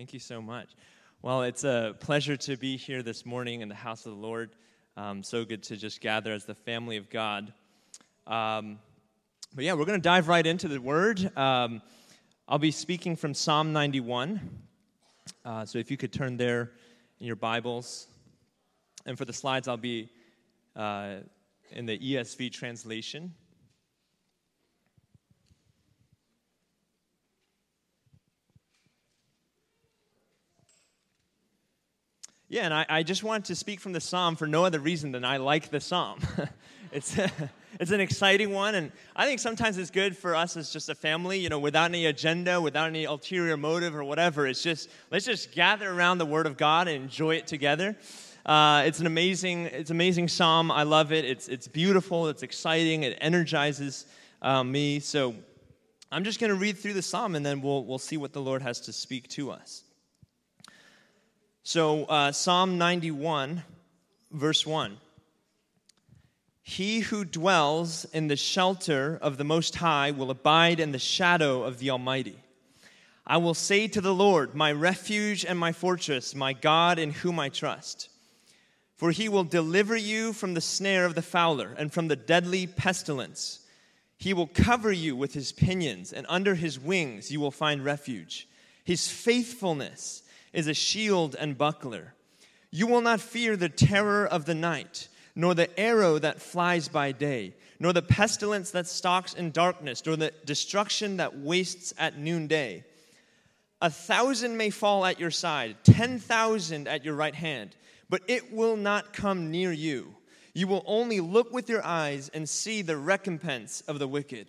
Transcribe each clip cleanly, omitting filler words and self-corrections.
Thank you so much. Well, it's a pleasure to be here this morning in the house of the Lord. So good to just gather as the family of God. But yeah, we're going to dive right into the Word. I'll be speaking from Psalm 91. So if you could turn there in your Bibles. And for the slides, I'll be in the ESV translation. Yeah, and I just want to speak from the psalm for no other reason than I like the psalm. It's an exciting one, and I think sometimes it's good for us as just a family, you know, without any agenda, without any ulterior motive or whatever. It's just, let's just gather around the Word of God and enjoy it together. It's an amazing psalm. I love it. It's beautiful. It's exciting. It energizes me. So I'm just going to read through the psalm, and then we'll see what the Lord has to speak to us. So, Psalm 91, verse 1. He who dwells in the shelter of the Most High will abide in the shadow of the Almighty. I will say to the Lord, my refuge and my fortress, my God in whom I trust. For he will deliver you from the snare of the fowler and from the deadly pestilence. He will cover you with his pinions, and under his wings you will find refuge. His faithfulness is a shield and buckler. You will not fear the terror of the night, nor the arrow that flies by day, nor the pestilence that stalks in darkness, nor the destruction that wastes at noonday. 1,000 may fall at your side, 10,000 at your right hand, but it will not come near you. You will only look with your eyes and see the recompense of the wicked.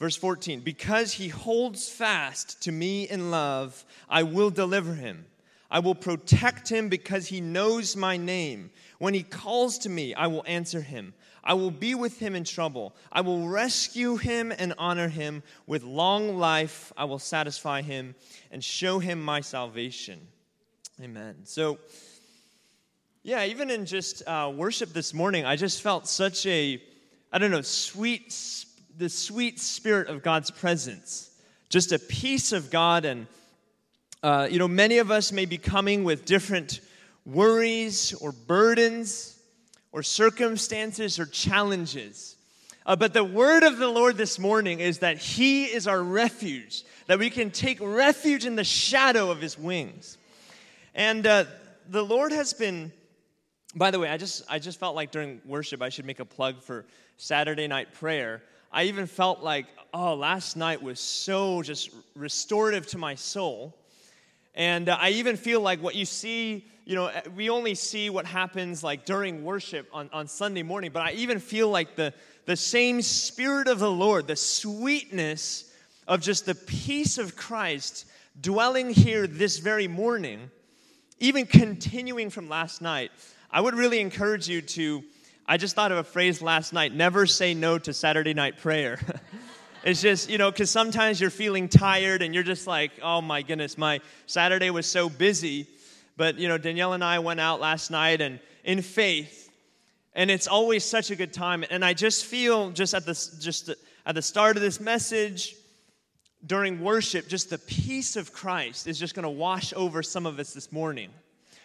Verse 14, because he holds fast to me in love, I will deliver him. I will protect him because he knows my name. When he calls to me, I will answer him. I will be with him in trouble. I will rescue him and honor him. With long life, I will satisfy him and show him my salvation. Amen. So, yeah, even in just worship this morning, I just felt such a, sweet spirit. The sweet spirit of God's presence, just a peace of God. And, you know, many of us may be coming with different worries or burdens or circumstances or challenges. But the word of the Lord this morning is that he is our refuge, that we can take refuge in the shadow of his wings. And the Lord has been, by the way, I just felt like during worship I should make a plug for Saturday night prayer. I even felt like, last night was so just restorative to my soul. And I even feel like what you see, you know, we only see what happens like during worship on Sunday morning. But I even feel like the same Spirit of the Lord, the sweetness of just the peace of Christ dwelling here this very morning, even continuing from last night. I would really encourage you to, I just thought of a phrase last night, never say no to Saturday night prayer. It's just, you know, because sometimes you're feeling tired and you're just like, oh my goodness, my Saturday was so busy. But, you know, Danielle and I went out last night and in faith, and it's always such a good time. And I just feel just at the start of this message, during worship, just the peace of Christ is just going to wash over some of us this morning.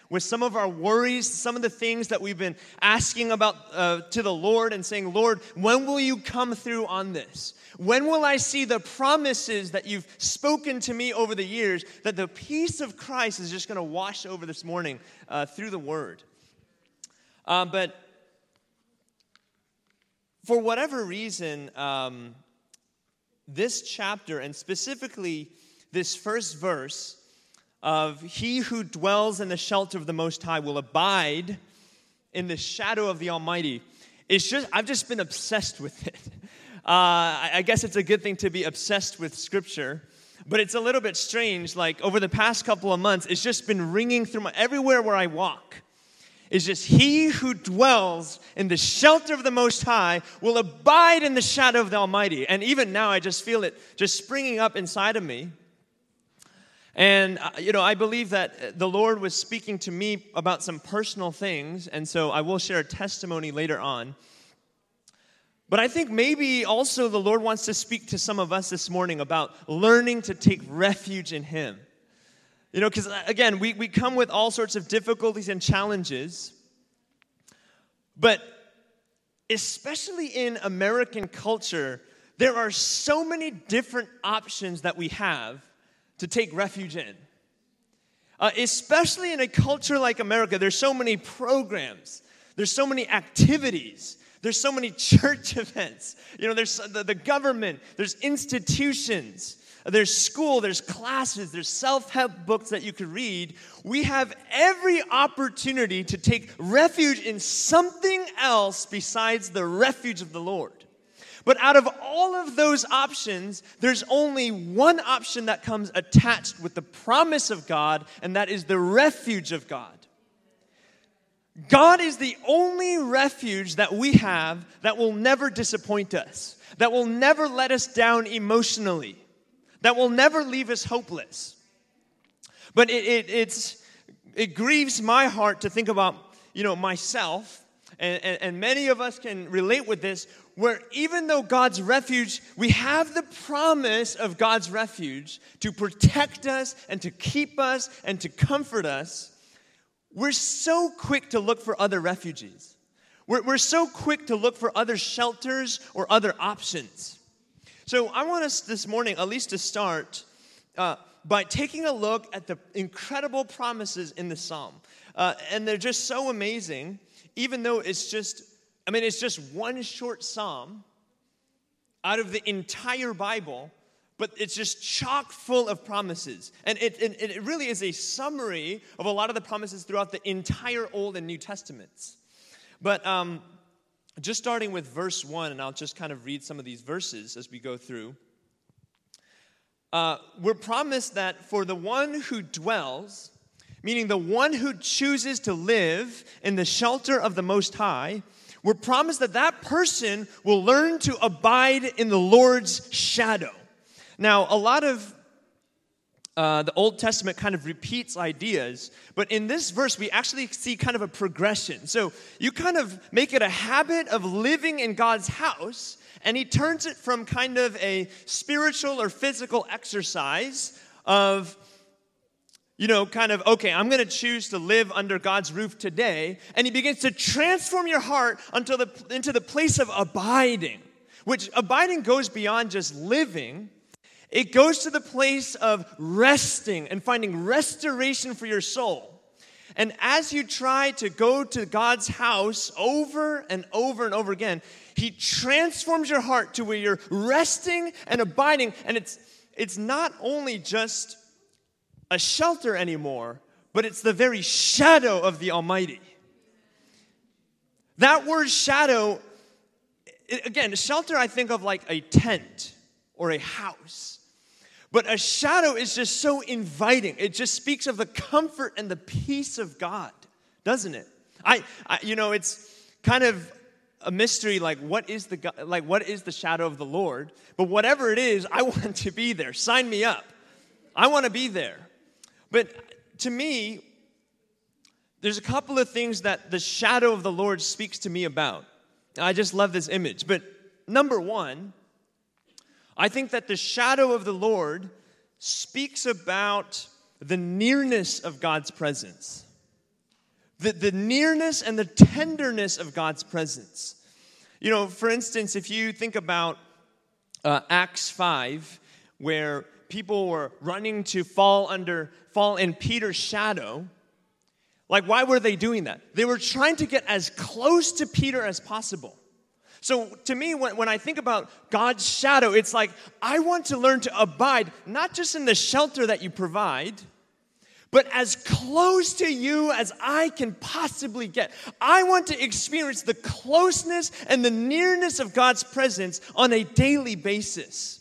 With some of our worries, some of the things that we've been asking about to the Lord and saying, Lord, when will you come through on this? When will I see the promises that you've spoken to me over the years, that the peace of Christ is just going to wash over this morning through the Word? But for whatever reason, this chapter, and specifically this first verse, of he who dwells in the shelter of the Most High will abide in the shadow of the Almighty. It's just, I've just been obsessed with it. I guess it's a good thing to be obsessed with Scripture, but it's a little bit strange. Like over the past couple of months, it's just been ringing through everywhere where I walk. is just he who dwells in the shelter of the Most High will abide in the shadow of the Almighty. And even now, I just feel it just springing up inside of me. And, you know, I believe that the Lord was speaking to me about some personal things, and so I will share a testimony later on. But I think maybe also the Lord wants to speak to some of us this morning about learning to take refuge in Him. You know, because again, we come with all sorts of difficulties and challenges, but especially in American culture, there are so many different options that we have to take refuge in. Especially in a culture like America, there's so many programs, there's so many activities, there's so many church events, you know, there's the government, there's institutions, there's school, there's classes, there's self-help books that you could read. We have every opportunity to take refuge in something else besides the refuge of the Lord. But out of all of those options, there's only one option that comes attached with the promise of God, and that is the refuge of God. God is the only refuge that we have that will never disappoint us, that will never let us down emotionally, that will never leave us hopeless. But it grieves my heart to think about, you know, myself, and many of us can relate with this, where even though God's refuge, we have the promise of God's refuge to protect us and to keep us and to comfort us, we're so quick to look for other refuges. We're so quick to look for other shelters or other options. So I want us this morning, at least to start, by taking a look at the incredible promises in the Psalm. And they're just so amazing, even though it's just one short psalm out of the entire Bible, but it's just chock full of promises. And it really is a summary of a lot of the promises throughout the entire Old and New Testaments. But just starting with verse 1, and I'll just kind of read some of these verses as we go through. We're promised that for the one who dwells, meaning the one who chooses to live in the shelter of the Most High, we're promised that that person will learn to abide in the Lord's shadow. Now, a lot of the Old Testament kind of repeats ideas, but in this verse, we actually see kind of a progression. So you kind of make it a habit of living in God's house, and He turns it from kind of a spiritual or physical exercise of, you know, kind of, okay, I'm going to choose to live under God's roof today. And He begins to transform your heart into the place of abiding, which abiding goes beyond just living. It goes to the place of resting and finding restoration for your soul. And as you try to go to God's house over and over and over again, He transforms your heart to where you're resting and abiding. And it's not only just a shelter anymore, but it's the very shadow of the Almighty. That word shadow, again, shelter I think of like a tent or a house, but a shadow is just so inviting. It just speaks of the comfort and the peace of God, doesn't it? I you know, it's kind of a mystery, like what is the shadow of the Lord? But whatever it is, I want to be there. Sign me up. I want to be there. But to me, there's a couple of things that the shadow of the Lord speaks to me about. I just love this image. But number one, I think that the shadow of the Lord speaks about the nearness of God's presence. The nearness and the tenderness of God's presence. You know, for instance, if you think about Acts 5, where people were running to fall in Peter's shadow. Like, why were they doing that? They were trying to get as close to Peter as possible. So to me, when I think about God's shadow, it's like, I want to learn to abide, not just in the shelter that you provide, but as close to you as I can possibly get. I want to experience the closeness and the nearness of God's presence on a daily basis.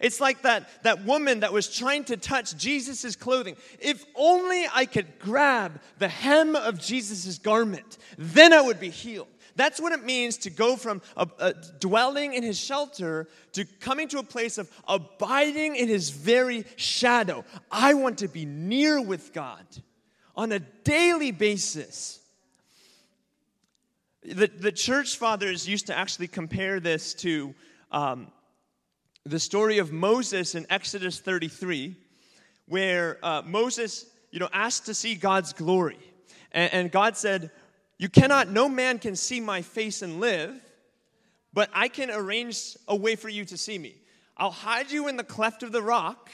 It's like that woman that was trying to touch Jesus' clothing. If only I could grab the hem of Jesus' garment, then I would be healed. That's what it means to go from a dwelling in his shelter to coming to a place of abiding in his very shadow. I want to be near with God on a daily basis. The church fathers used to actually compare this to the story of Moses in Exodus 33, where Moses, asked to see God's glory. And God said, "You cannot, no man can see my face and live, but I can arrange a way for you to see me. I'll hide you in the cleft of the rock,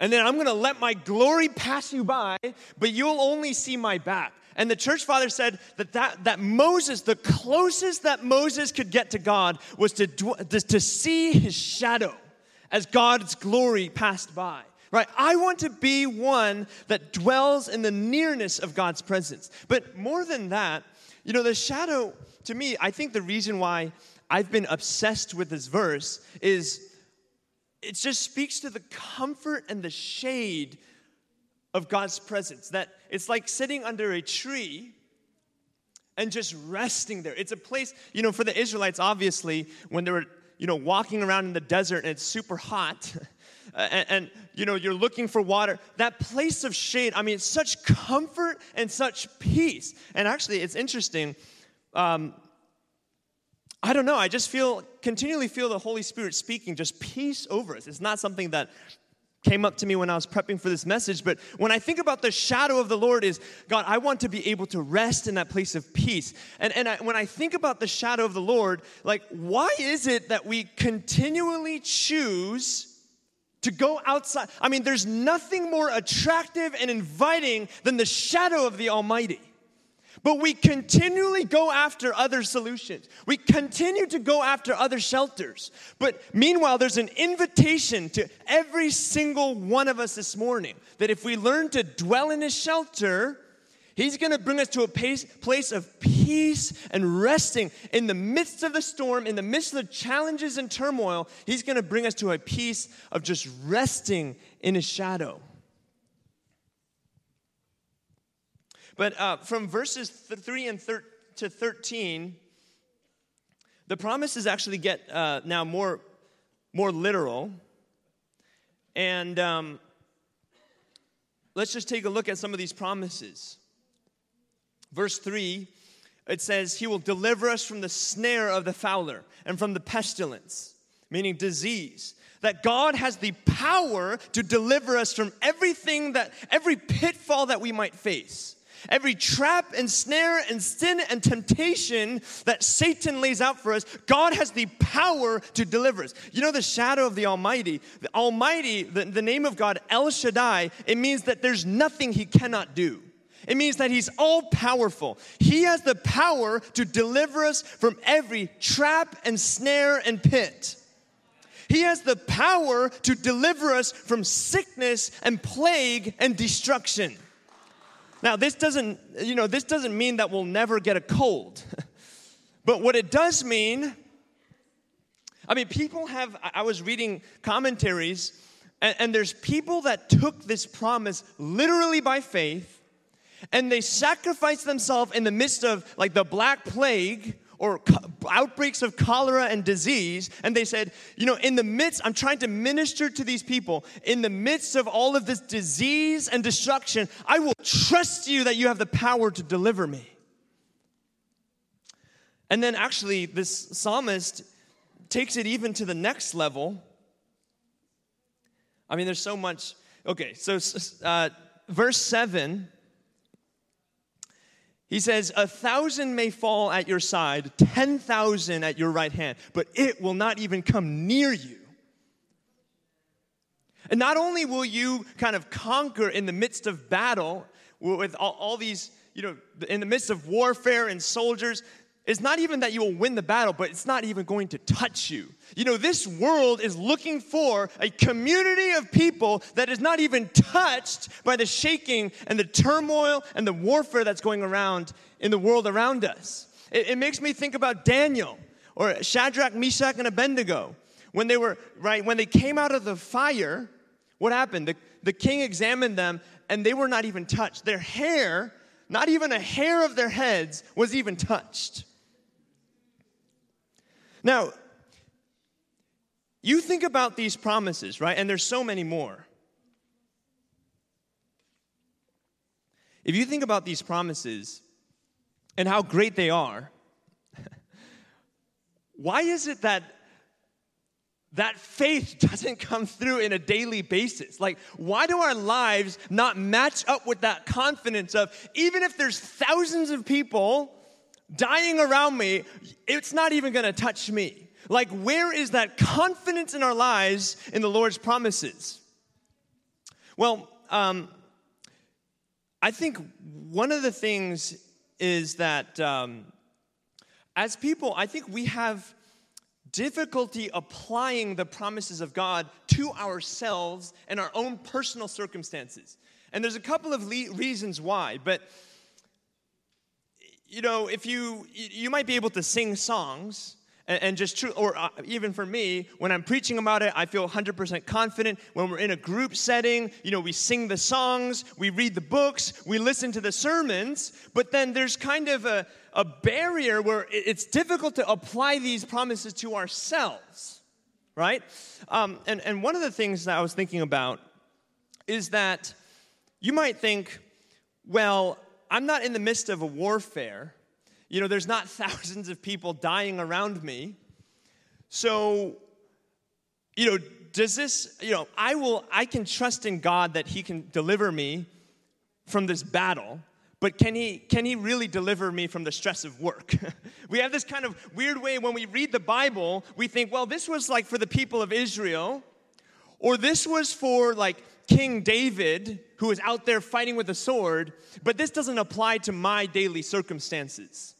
and then I'm going to let my glory pass you by, but you'll only see my back." And the church father said that Moses, the closest that Moses could get to God was to see his shadow as God's glory passed by. Right? I want to be one that dwells in the nearness of God's presence. But more than that, the shadow, to me, I think the reason why I've been obsessed with this verse is it just speaks to the comfort and the shade of God's presence. That it's like sitting under a tree and just resting there. It's a place, for the Israelites, obviously, when they were, walking around in the desert and it's super hot, and you're looking for water. That place of shade, it's such comfort and such peace. And actually, it's interesting. I don't know. I just continually feel the Holy Spirit speaking, just peace over us. It's not something that came up to me when I was prepping for this message, but when I think about the shadow of the Lord is, God, I want to be able to rest in that place of peace. And when I think about the shadow of the Lord, why is it that we continually choose to go outside? There's nothing more attractive and inviting than the shadow of the Almighty. But we continually go after other solutions. We continue to go after other shelters. But meanwhile, there's an invitation to every single one of us this morning that if we learn to dwell in his shelter, he's going to bring us to a place of peace and resting. In the midst of the storm, in the midst of the challenges and turmoil, he's going to bring us to a peace of just resting in his shadow. But from verses 3 and to 13, the promises actually get now more literal. And let's just take a look at some of these promises. Verse 3, it says, "He will deliver us from the snare of the fowler and from the pestilence," meaning disease. That God has the power to deliver us from every pitfall that we might face. Every trap and snare and sin and temptation that Satan lays out for us, God has the power to deliver us. The shadow of the Almighty. The Almighty, the name of God, El Shaddai, it means that there's nothing he cannot do. It means that he's all-powerful. He has the power to deliver us from every trap and snare and pit. He has the power to deliver us from sickness and plague and destruction. Now, this doesn't mean that we'll never get a cold. But what it does mean, I was reading commentaries, and there's people that took this promise literally by faith, and they sacrificed themselves in the midst of, the Black Plague or outbreaks of cholera and disease, and they said, in the midst, I'm trying to minister to these people, in the midst of all of this disease and destruction, I will trust you that you have the power to deliver me. And then actually, this psalmist takes it even to the next level. There's so much. Okay, so verse 7. He says, 1,000 may fall at your side, 10,000 at your right hand, but it will not even come near you. And not only will you kind of conquer in the midst of battle with all these, in the midst of warfare and soldiers, it's not even that you will win the battle, but it's not even going to touch you. This world is looking for a community of people that is not even touched by the shaking and the turmoil and the warfare that's going around in the world around us. It makes me think about Daniel or Shadrach, Meshach, and Abednego, When they came out of the fire, what happened? The king examined them, and they were not even touched. Their hair, not even a hair of their heads, was even touched. Now, you think about these promises, right? And there's so many more. If you think about these promises and how great they are, why is it that faith doesn't come through in a daily basis? Like, why do our lives not match up with that confidence of, even if there's thousands of people dying around me, it's not even going to touch me? Like, where is that confidence in our lives in the Lord's promises? Well, I think one of the things is that as people, I think we have difficulty applying the promises of God to ourselves and our own personal circumstances. And there's a couple of reasons why, but you know, if you might be able to sing songs and just true, or even for me, when I'm preaching about it, I feel 100% confident. When we're in a group setting, you know, we sing the songs, we read the books, we listen to the sermons, but then there's kind of a barrier where it's difficult to apply these promises to ourselves, right? And one of the things that I was thinking about is that you might think, well, I'm not in the midst of a warfare. You know, there's not thousands of people dying around me. So, you know, does this, you know, I can trust in God that he can deliver me from this battle, but can he really deliver me from the stress of work? We have this kind of weird way when we read the Bible, we think, well, this was like for the people of Israel, or this was for like King David, who is out there fighting with a sword, but this doesn't apply to my daily circumstances.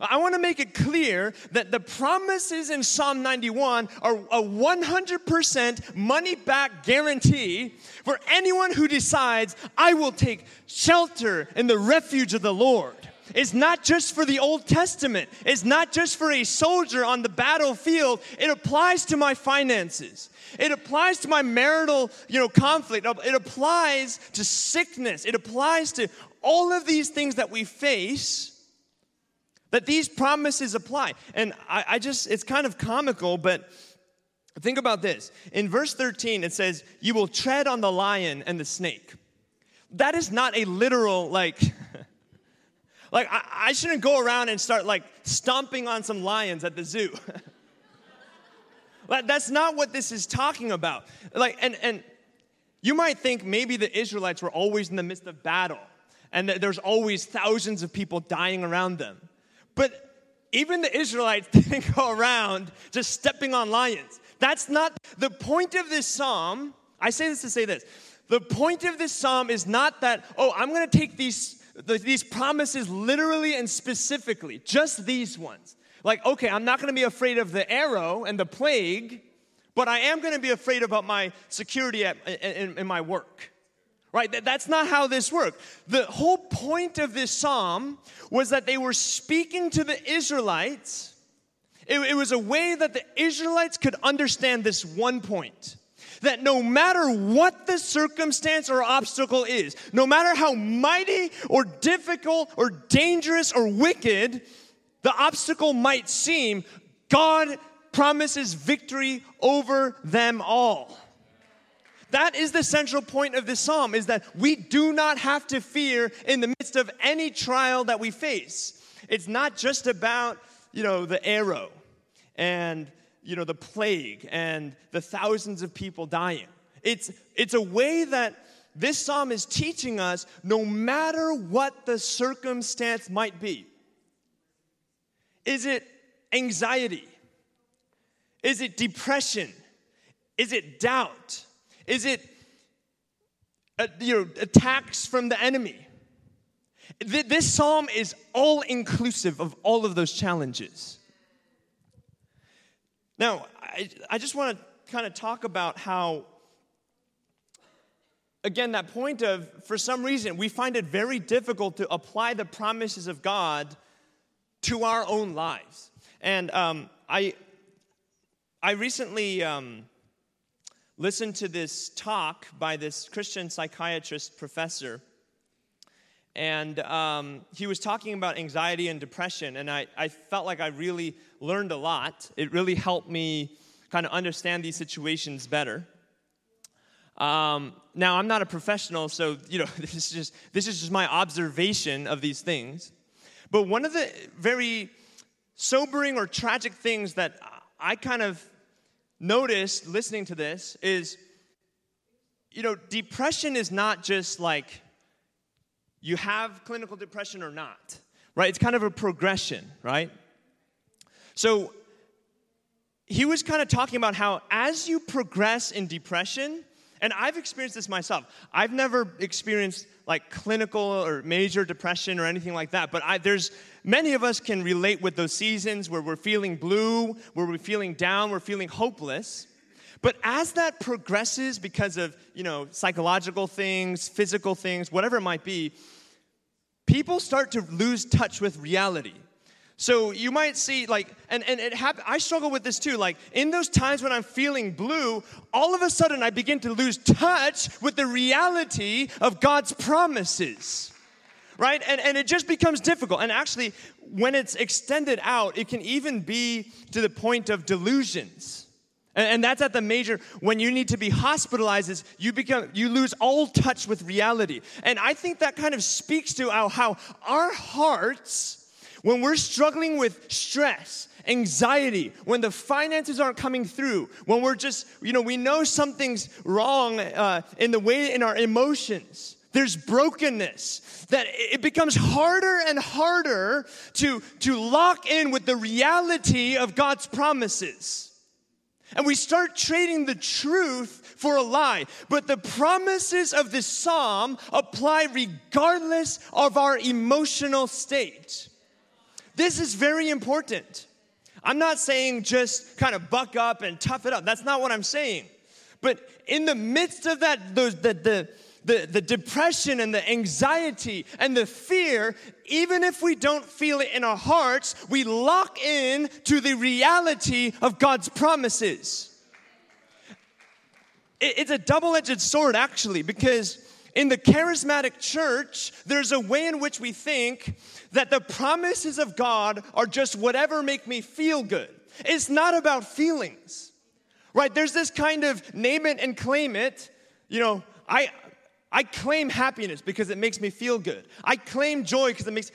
I want to make it clear that the promises in Psalm 91 are a 100% money-back guarantee for anyone who decides, I will take shelter in the refuge of the Lord. It's not just for the Old Testament. It's not just for a soldier on the battlefield. It applies to my finances. It applies to my marital, you know, conflict. It applies to sickness. It applies to all of these things that we face, that these promises apply. And I just, it's kind of comical, but think about this. In verse 13, it says, you will tread on the lion and the snake. That is not a literal, like I shouldn't go around and start like stomping on some lions at the zoo. That's not what this is talking about. Like, and you might think maybe the Israelites were always in the midst of battle and that there's always thousands of people dying around them. But even the Israelites didn't go around just stepping on lions. That's not the point of this psalm. I say this to say this. The point of this psalm is not that, oh, I'm going to take these promises literally and specifically, just these ones. Like, okay, I'm not going to be afraid of the arrow and the plague, but I am going to be afraid about my security in my work, right? That's not how this worked. The whole point of this psalm was that they were speaking to the Israelites. It was a way that the Israelites could understand this one point. That no matter what the circumstance or obstacle is, no matter how mighty or difficult or dangerous or wicked the obstacle might seem, God promises victory over them all. That is the central point of this psalm, is that we do not have to fear in the midst of any trial that we face. It's not just about, you know, the arrow and, you know, the plague and the thousands of people dying. It's a way that this psalm is teaching us, no matter what the circumstance might be. Is it anxiety? Is it depression? Is it doubt? Is it attacks from the enemy? This psalm is all-inclusive of all of those challenges. Now, I just want to kind of talk about how, again, that point of, for some reason, we find it very difficult to apply the promises of God to our own lives. And I I recently listened to this talk by this Christian psychiatrist professor, and he was talking about anxiety and depression, and I felt like I really learned a lot. It really helped me kind of understand these situations better. Now, I'm not a professional, so, this is just my observation of these things. But one of the very sobering or tragic things that I kind of noticed listening to this is, depression is not just like you have clinical depression or not, right? It's kind of a progression, right? So he was kind of talking about how as you progress in depression, and I've experienced this myself. I've never experienced like clinical or major depression or anything like that. But there's many of us can relate with those seasons where we're feeling blue, where we're feeling down, we're feeling hopeless. But as that progresses because of, psychological things, physical things, whatever it might be, people start to lose touch with reality. So you might see, I struggle with this too, in those times when I'm feeling blue, all of a sudden I begin to lose touch with the reality of God's promises, right? And it just becomes difficult. And actually, when it's extended out, it can even be to the point of delusions. And that's at the major, when you need to be hospitalized, is you lose all touch with reality. And I think that kind of speaks to how our hearts, when we're struggling with stress, anxiety, when the finances aren't coming through, when we're just, we know something's wrong in our emotions, there's brokenness, that it becomes harder and harder to lock in with the reality of God's promises. And we start trading the truth for a lie. But the promises of this psalm apply regardless of our emotional state. This is very important. I'm not saying just kind of buck up and tough it up. That's not what I'm saying. But in the midst of that, the depression and the anxiety and the fear, even if we don't feel it in our hearts, we lock in to the reality of God's promises. It's a double-edged sword, actually, because in the charismatic church, there's a way in which we think that the promises of God are just whatever make me feel good. It's not about feelings, right? There's this kind of name it and claim it. I claim happiness because it makes me feel good. I claim joy because it makes...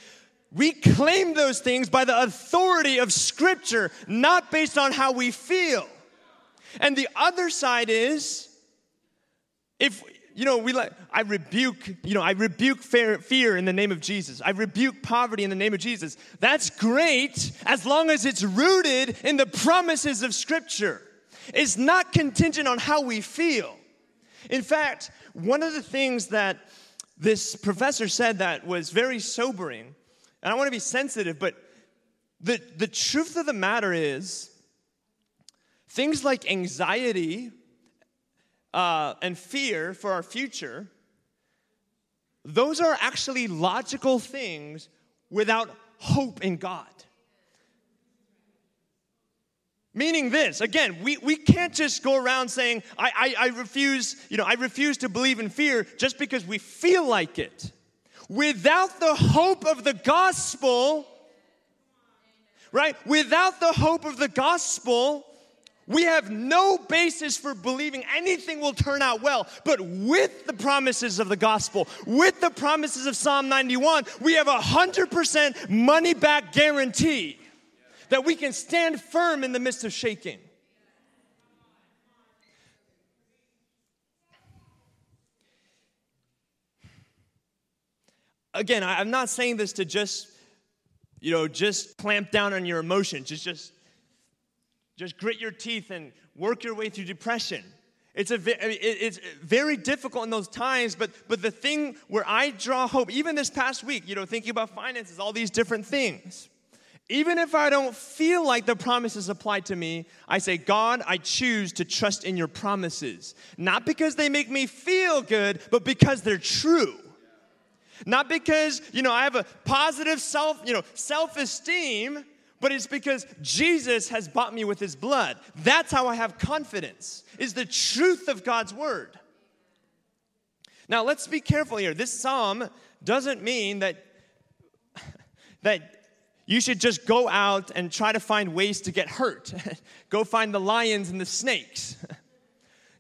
We claim those things by the authority of Scripture, not based on how we feel. And the other side is, I rebuke fear in the name of Jesus. I rebuke poverty in the name of Jesus. That's great as long as it's rooted in the promises of Scripture. It's not contingent on how we feel. In fact, one of the things that this professor said that was very sobering, and I want to be sensitive, but the truth of the matter is things like anxiety and fear for our future, those are actually logical things without hope in God. Meaning this, again, we can't just go around saying, I refuse to believe in fear just because we feel like it. Without the hope of the gospel, right? Without the hope of the gospel, we have no basis for believing anything will turn out well, but with the promises of the gospel, with the promises of Psalm 91, we have 100% money-back guarantee that we can stand firm in the midst of shaking. Again, I'm not saying this to just clamp down on your emotions, Just grit your teeth and work your way through depression. It's very difficult in those times, but the thing where I draw hope, even this past week, thinking about finances, all these different things. Even if I don't feel like the promises apply to me, I say, God, I choose to trust in your promises. Not because they make me feel good, but because they're true. Not because, I have a positive self-esteem, but it's because Jesus has bought me with his blood. That's how I have confidence, is the truth of God's word. Now, let's be careful here. This psalm doesn't mean that you should just go out and try to find ways to get hurt. Go find the lions and the snakes.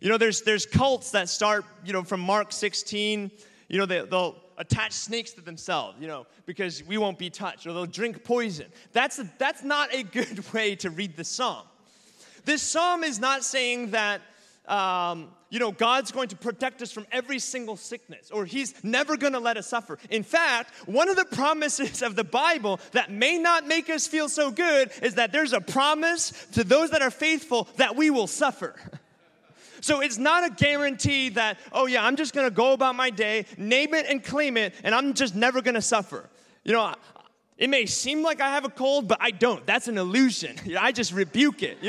You know, there's cults that start, from Mark 16. You know, they'll attach snakes to themselves, because we won't be touched. Or they'll drink poison. That's not a good way to read the psalm. This psalm is not saying that, God's going to protect us from every single sickness, or he's never going to let us suffer. In fact, one of the promises of the Bible that may not make us feel so good is that there's a promise to those that are faithful that we will suffer. So it's not a guarantee that, I'm just going to go about my day, name it and claim it, and I'm just never going to suffer. It may seem like I have a cold, but I don't. That's an illusion. I just rebuke it.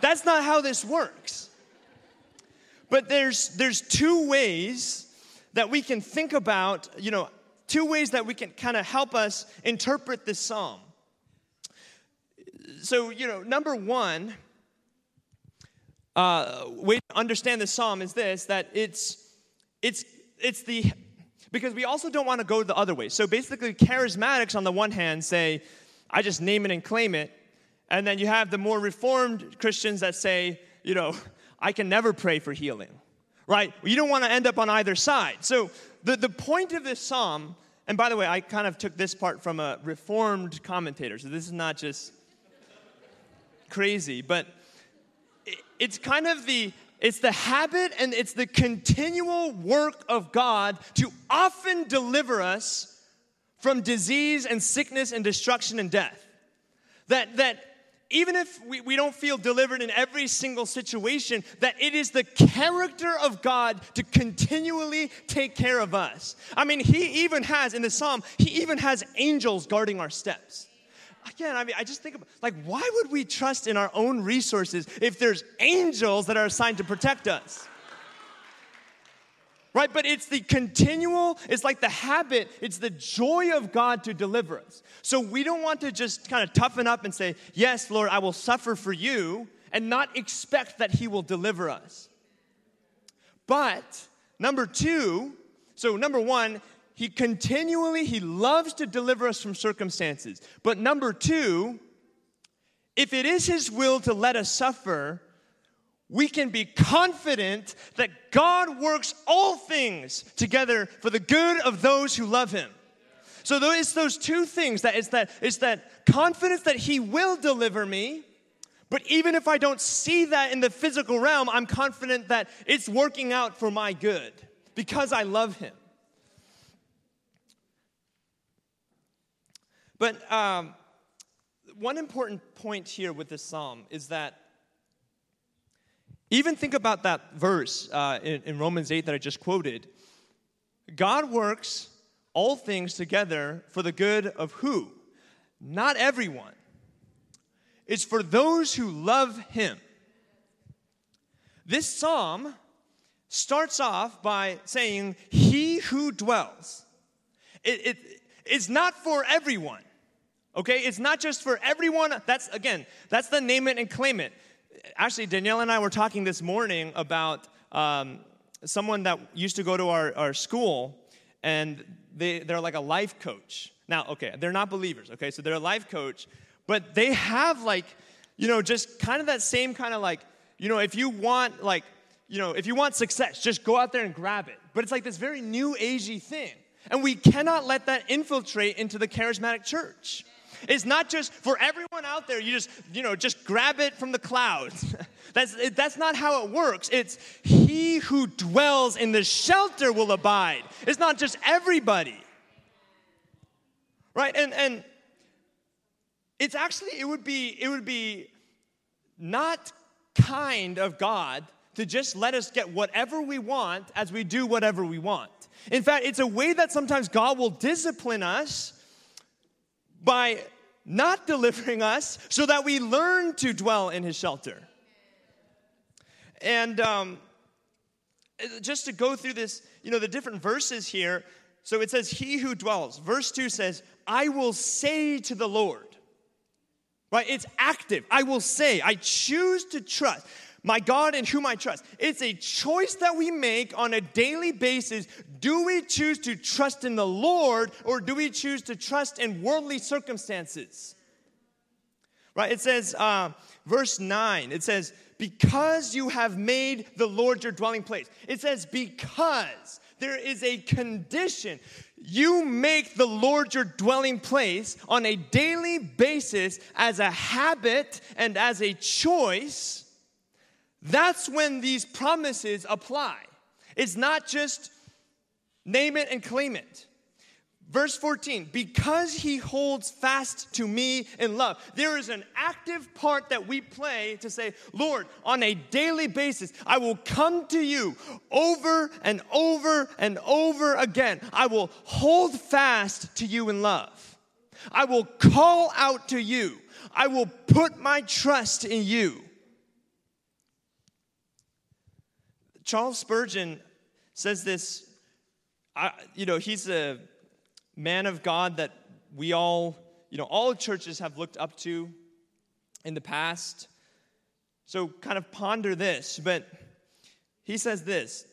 That's not how this works. But there's two ways that we can think about, two ways that we can kind of help us interpret this psalm. So, number one, way to understand the psalm is this, that because we also don't want to go the other way. So basically, charismatics on the one hand say, I just name it and claim it. And then you have the more reformed Christians that say, I can never pray for healing, right? You don't want to end up on either side. So the point of this psalm, and by the way, I kind of took this part from a reformed commentator, so this is not just crazy, but it's kind of it's the habit and it's the continual work of God to often deliver us from disease and sickness and destruction and death. That even if we don't feel delivered in every single situation, that it is the character of God to continually take care of us. I mean, in the psalm, he even has angels guarding our steps. Again, I just think about, why would we trust in our own resources if there's angels that are assigned to protect us? Right? But it's the continual, it's like the habit, it's the joy of God to deliver us. So we don't want to just kind of toughen up and say, yes, Lord, I will suffer for you, and not expect that he will deliver us. But number two, so number one, He loves to deliver us from circumstances. But number two, if it is his will to let us suffer, we can be confident that God works all things together for the good of those who love him. So it's those two things, that confidence that he will deliver me, but even if I don't see that in the physical realm, I'm confident that it's working out for my good because I love him. But one important point here with this psalm is that even think about that verse in Romans 8 that I just quoted. God works all things together for the good of who? Not everyone. It's for those who love him. This psalm starts off by saying, he who dwells. It's not for everyone, okay? It's not just for everyone. That's the name it and claim it. Actually, Danielle and I were talking this morning about someone that used to go to our school, and they're like a life coach. Now, okay, they're not believers, okay? So they're a life coach, but they have just kind of that same kind of if you want success, just go out there and grab it. But it's like this very new agey thing. And we cannot let that infiltrate into the charismatic church. It's not just for everyone out there. You just grab it from the clouds. That's not how it works. It's he who dwells in the shelter will abide. It's not just everybody, right? And it's actually it would be not kind of God to just let us get whatever we want as we do whatever we want. In fact, it's a way that sometimes God will discipline us by not delivering us so that we learn to dwell in his shelter. And just to go through this, the different verses here. So it says, he who dwells. Verse 2 says, I will say to the Lord. Right? It's active. I will say, I choose to trust my God in whom I trust. It's a choice that we make on a daily basis. Do we choose to trust in the Lord, or do we choose to trust in worldly circumstances? Right? It says, verse 9, it says, because you have made the Lord your dwelling place. It says, because there is a condition. You make the Lord your dwelling place on a daily basis as a habit and as a choice. That's when these promises apply. It's not just name it and claim it. Verse 14, because he holds fast to me in love. There is an active part that we play to say, Lord, on a daily basis, I will come to you over and over and over again. I will hold fast to you in love. I will call out to you. I will put my trust in you. Charles Spurgeon says this, he's a man of God that we all, all churches have looked up to in the past. So kind of ponder this, but he says this,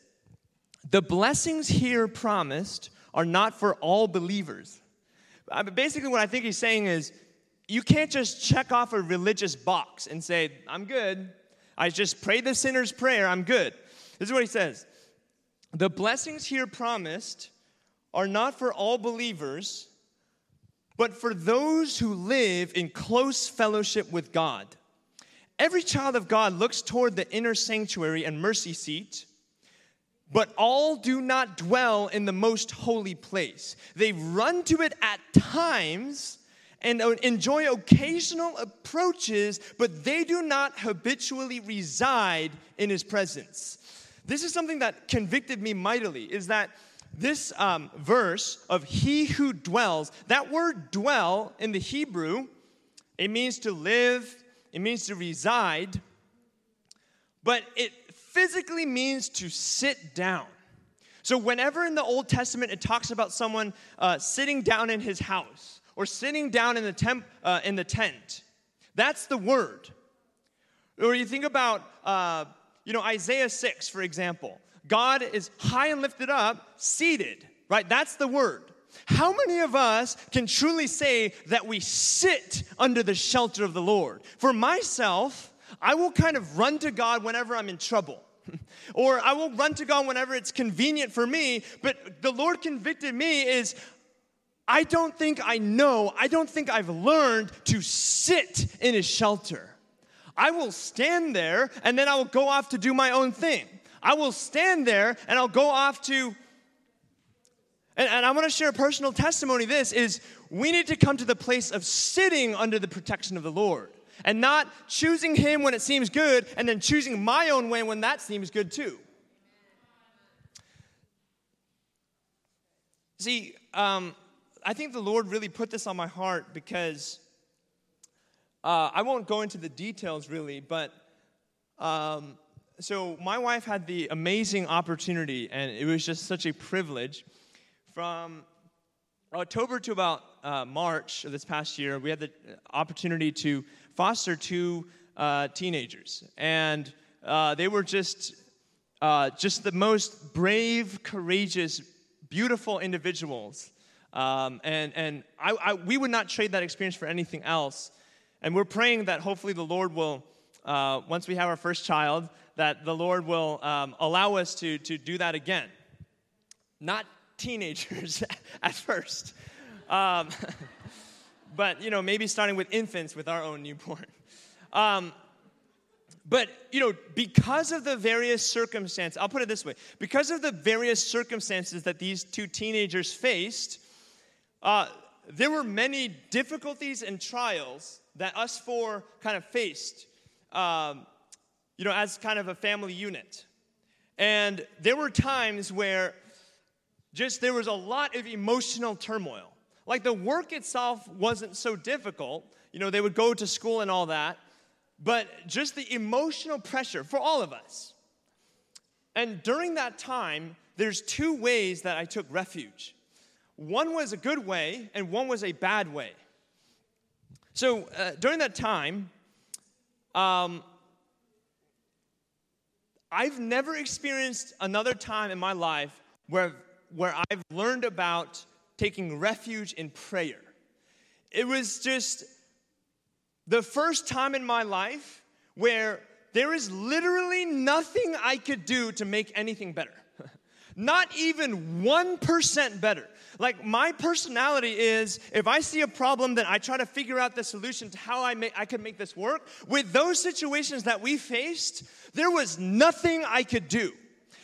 the blessings here promised are not for all believers. Basically what I think he's saying is, you can't just check off a religious box and say, I'm good. I just prayed the sinner's prayer, I'm good. This is what he says, the blessings here promised are not for all believers, but for those who live in close fellowship with God. Every child of God looks toward the inner sanctuary and mercy seat, but all do not dwell in the most holy place. They run to it at times and enjoy occasional approaches, but they do not habitually reside in his presence. This is something that convicted me mightily, is that this verse of he who dwells, that word dwell in the Hebrew, it means to live, it means to reside, but it physically means to sit down. So whenever in the Old Testament it talks about someone sitting down in his house or sitting down in the tent, that's the word. Or you think about, Isaiah 6, for example. God is high and lifted up, seated, right? That's the word. How many of us can truly say that we sit under the shelter of the Lord? For myself, I will kind of run to God whenever I'm in trouble. Or I will run to God whenever it's convenient for me. But the Lord convicted me is, I don't think I've learned to sit in his shelter. I will stand there, and then I will go off to do my own thing. I will stand there and I'll go off to, and I want to share a personal testimony. This is, we need to come to the place of sitting under the protection of the Lord and not choosing him when it seems good and then choosing my own way when that seems good too. See, I think the Lord really put this on my heart because I won't go into the details really, but so my wife had the amazing opportunity, and it was just such a privilege. From October to about March of this past year, we had the opportunity to foster two teenagers. And they were just the most brave, courageous, beautiful individuals. We would not trade that experience for anything else. And we're praying that hopefully the Lord will, once we have our first child, that the Lord will allow us to do that again. Not teenagers at first. But, maybe starting with infants with our own newborn. Because of the various circumstances, I'll put it this way. Because of the various circumstances that these two teenagers faced, there were many difficulties and trials that us four kind of faced as kind of a family unit. And there were times where there was a lot of emotional turmoil. Like, the work itself wasn't so difficult. They would go to school and all that. But just the emotional pressure for all of us. And during that time, there's two ways that I took refuge. One was a good way, and one was a bad way. So during that time, I've never experienced another time in my life where I've learned about taking refuge in prayer. It was just the first time in my life where there is literally nothing I could do to make anything better. Not even 1% better. Like, my personality is, if I see a problem, then I try to figure out the solution to how I could make this work. With those situations that we faced, there was nothing I could do.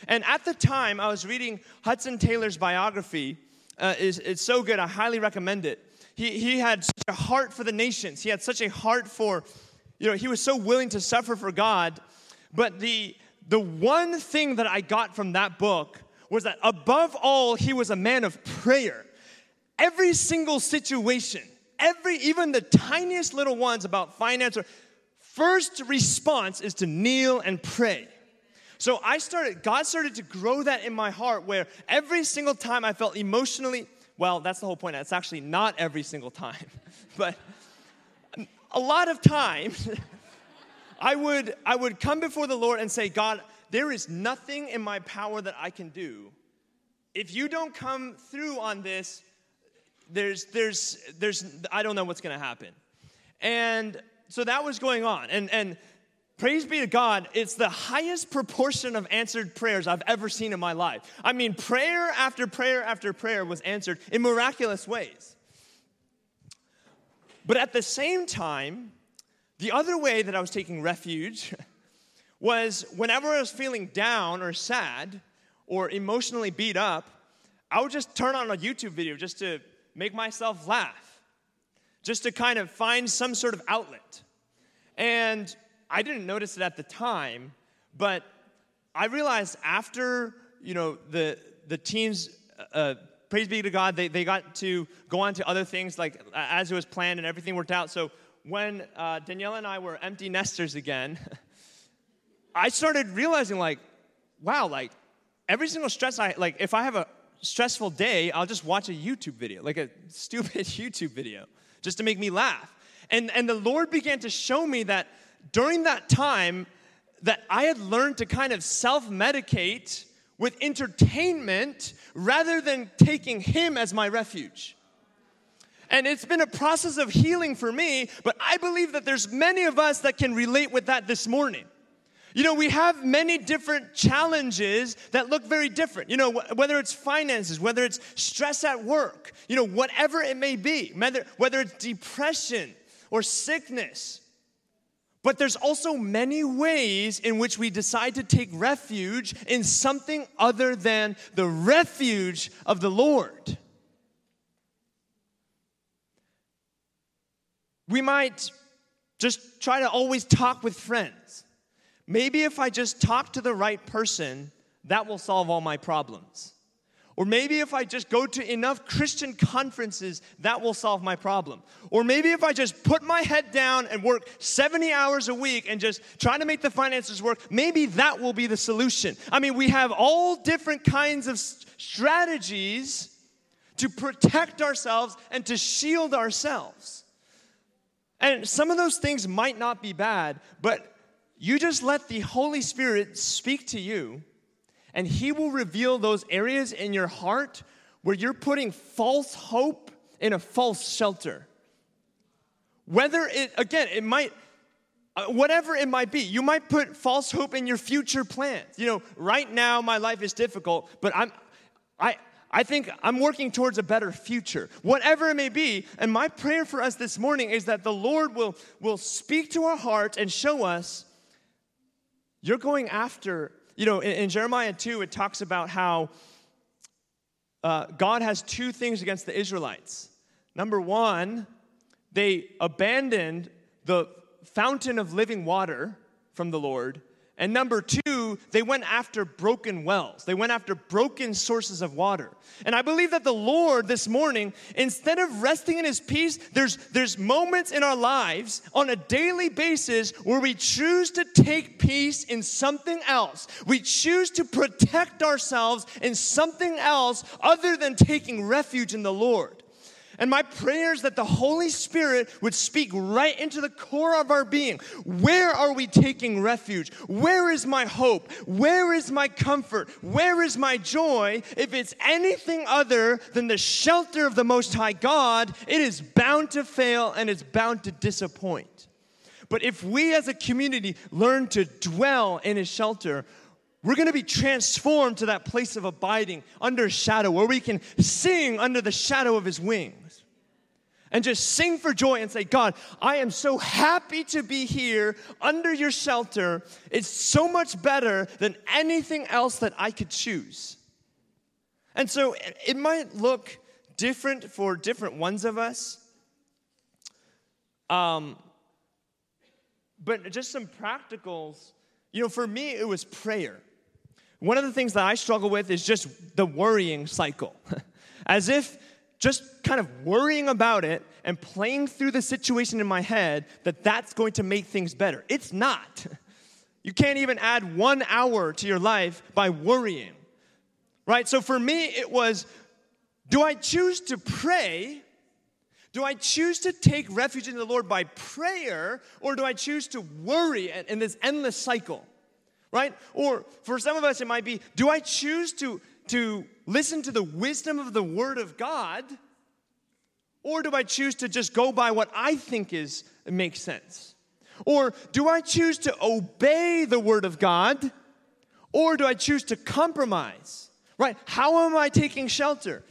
And at the time, I was reading Hudson Taylor's biography. It's so good. I highly recommend it. He had such a heart for the nations. He had such a heart for, he was so willing to suffer for God. But the one thing that I got from that book was that above all, he was a man of prayer. Every single situation, even the tiniest little ones about finance, or first response is to kneel and pray. So God started to grow that in my heart, where every single time I felt emotionally, well, that's the whole point. It's actually not every single time, but a lot of times I would come before the Lord and say, God, there is nothing in my power that I can do. If you don't come through on this, I don't know what's going to happen. And so that was going on. And praise be to God, it's the highest proportion of answered prayers I've ever seen in my life. I mean, prayer after prayer after prayer was answered in miraculous ways. But at the same time, the other way that I was taking refuge was whenever I was feeling down or sad or emotionally beat up, I would just turn on a YouTube video just to make myself laugh, just to kind of find some sort of outlet. And I didn't notice it at the time, but I realized after, the teams, praise be to God, they got to go on to other things, like as it was planned and everything worked out. So when Danielle and I were empty nesters again, I started realizing, wow, every single stress if I have a stressful day, I'll just watch a YouTube video, like a stupid YouTube video, just to make me laugh. And the Lord began to show me that during that time that I had learned to kind of self-medicate with entertainment rather than taking Him as my refuge. And it's been a process of healing for me, but I believe that there's many of us that can relate with that this morning. We have many different challenges that look very different. Whether it's finances, whether it's stress at work, whatever it may be, whether it's depression or sickness. But there's also many ways in which we decide to take refuge in something other than the refuge of the Lord. We might just try to always talk with friends. Maybe if I just talk to the right person, that will solve all my problems. Or maybe if I just go to enough Christian conferences, that will solve my problem. Or maybe if I just put my head down and work 70 hours a week and just try to make the finances work, maybe that will be the solution. I mean, we have all different kinds of strategies to protect ourselves and to shield ourselves. And some of those things might not be bad, but you just let the Holy Spirit speak to you, and He will reveal those areas in your heart where you're putting false hope in a false shelter. Whatever it might be, you might put false hope in your future plans. Right now my life is difficult, but I think I'm working towards a better future. Whatever it may be, and my prayer for us this morning is that the Lord will speak to our hearts and show us, you're going after, in Jeremiah 2, it talks about how God has two things against the Israelites. Number one, they abandoned the fountain of living water from the Lord. And number two, they went after broken wells. They went after broken sources of water. And I believe that the Lord this morning, instead of resting in His peace, there's moments in our lives on a daily basis where we choose to take peace in something else. We choose to protect ourselves in something else other than taking refuge in the Lord. And my prayer is that the Holy Spirit would speak right into the core of our being. Where are we taking refuge? Where is my hope? Where is my comfort? Where is my joy? If it's anything other than the shelter of the Most High God, it is bound to fail and it's bound to disappoint. But if we as a community learn to dwell in His shelter, we're going to be transformed to that place of abiding under His shadow where we can sing under the shadow of His wings and just sing for joy and say, God, I am so happy to be here under your shelter. It's so much better than anything else that I could choose. And so it might look different for different ones of us. But just some practicals. You know, for me, it was prayer. One of the things that I struggle with is just the worrying cycle. As if just kind of worrying about it and playing through the situation in my head that that's going to make things better. It's not. You can't even add 1 hour to your life by worrying, right? So for me, it was, do I choose to pray? Do I choose to take refuge in the Lord by prayer, or do I choose to worry in this endless cycle, right? Or for some of us, it might be, do I choose to listen to the wisdom of the Word of God, or do I choose to just go by what I think makes sense? Or do I choose to obey the Word of God, or do I choose to compromise, right? How am I taking shelter?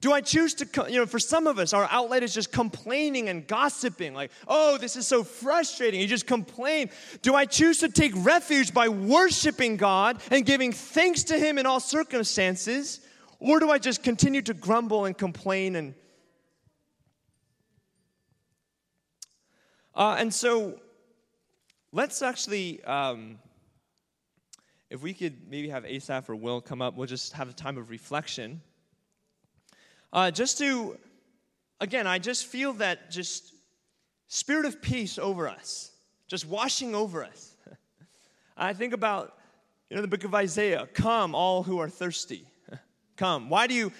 Do I choose to, for some of us, our outlet is just complaining and gossiping. Like, oh, this is so frustrating. You just complain. Do I choose to take refuge by worshiping God and giving thanks to Him in all circumstances? Or do I just continue to grumble and complain? And so let's actually, if we could maybe have Asaph or Will come up, we'll just have a time of reflection. I just feel that just spirit of peace over us, just washing over us. I think about, the book of Isaiah, come all who are thirsty, come. Why do you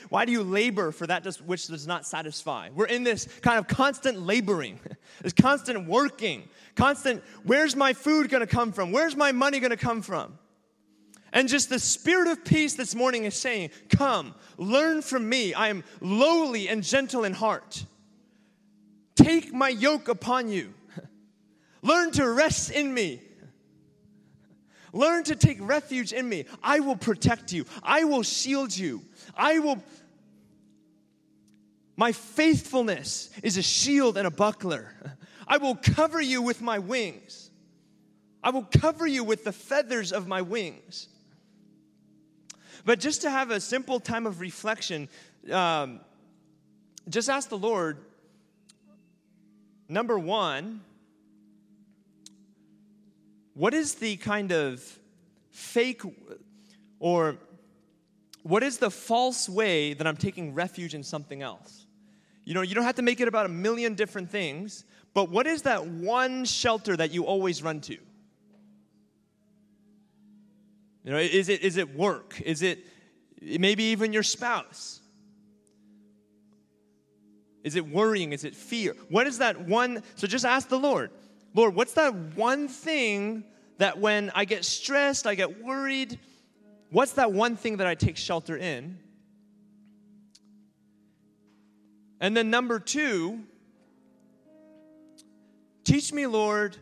labor for that which does not satisfy? We're in this kind of constant laboring, this constant working, constant, where's my food going to come from? Where's my money going to come from? And just the spirit of peace this morning is saying, come, learn from me. I am lowly and gentle in heart. Take my yoke upon you. Learn to rest in me. Learn to take refuge in me. I will protect you. I will shield you. My faithfulness is a shield and a buckler. I will cover you with my wings. I will cover you with the feathers of my wings. But just to have a simple time of reflection, just ask the Lord, number one, what is the false way that I'm taking refuge in something else? You don't have to make it about 1 million different things, but what is that one shelter that you always run to? Is it work? Is it maybe even your spouse? Is it worrying? Is it fear? What is that one? So just ask the Lord. Lord, what's that one thing that when I get stressed, I get worried, what's that one thing that I take shelter in? And then number two, teach me, Lord,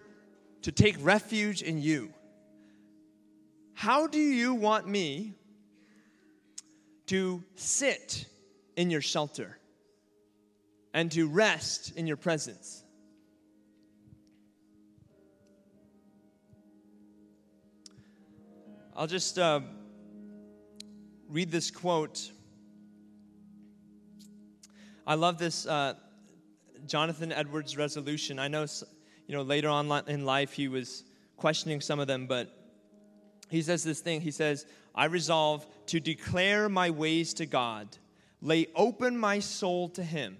to take refuge in you. How do you want me to sit in your shelter and to rest in your presence? I'll just read this quote. I love this Jonathan Edwards resolution. I know, later on in life he was questioning some of them, but he says this thing, he says, I resolve to declare my ways to God, lay open my soul to Him.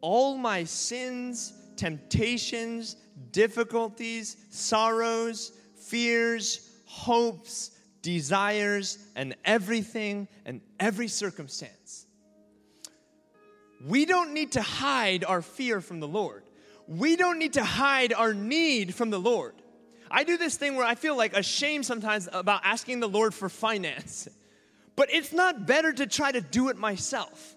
All my sins, temptations, difficulties, sorrows, fears, hopes, desires, and everything and every circumstance. We don't need to hide our fear from the Lord. We don't need to hide our need from the Lord. I do this thing where I feel like ashamed sometimes about asking the Lord for finance. But it's not better to try to do it myself.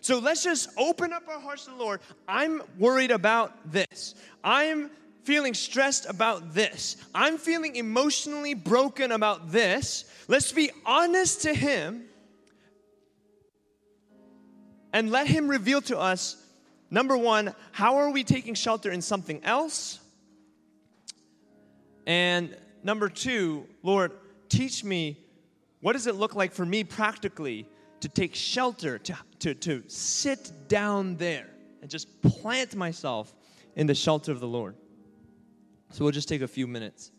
So let's just open up our hearts to the Lord. I'm worried about this. I'm feeling stressed about this. I'm feeling emotionally broken about this. Let's be honest to Him and let Him reveal to us, number one, how are we taking shelter in something else? And number two, Lord, teach me, what does it look like for me practically to take shelter, to sit down there and just plant myself in the shelter of the Lord? So we'll just take a few minutes.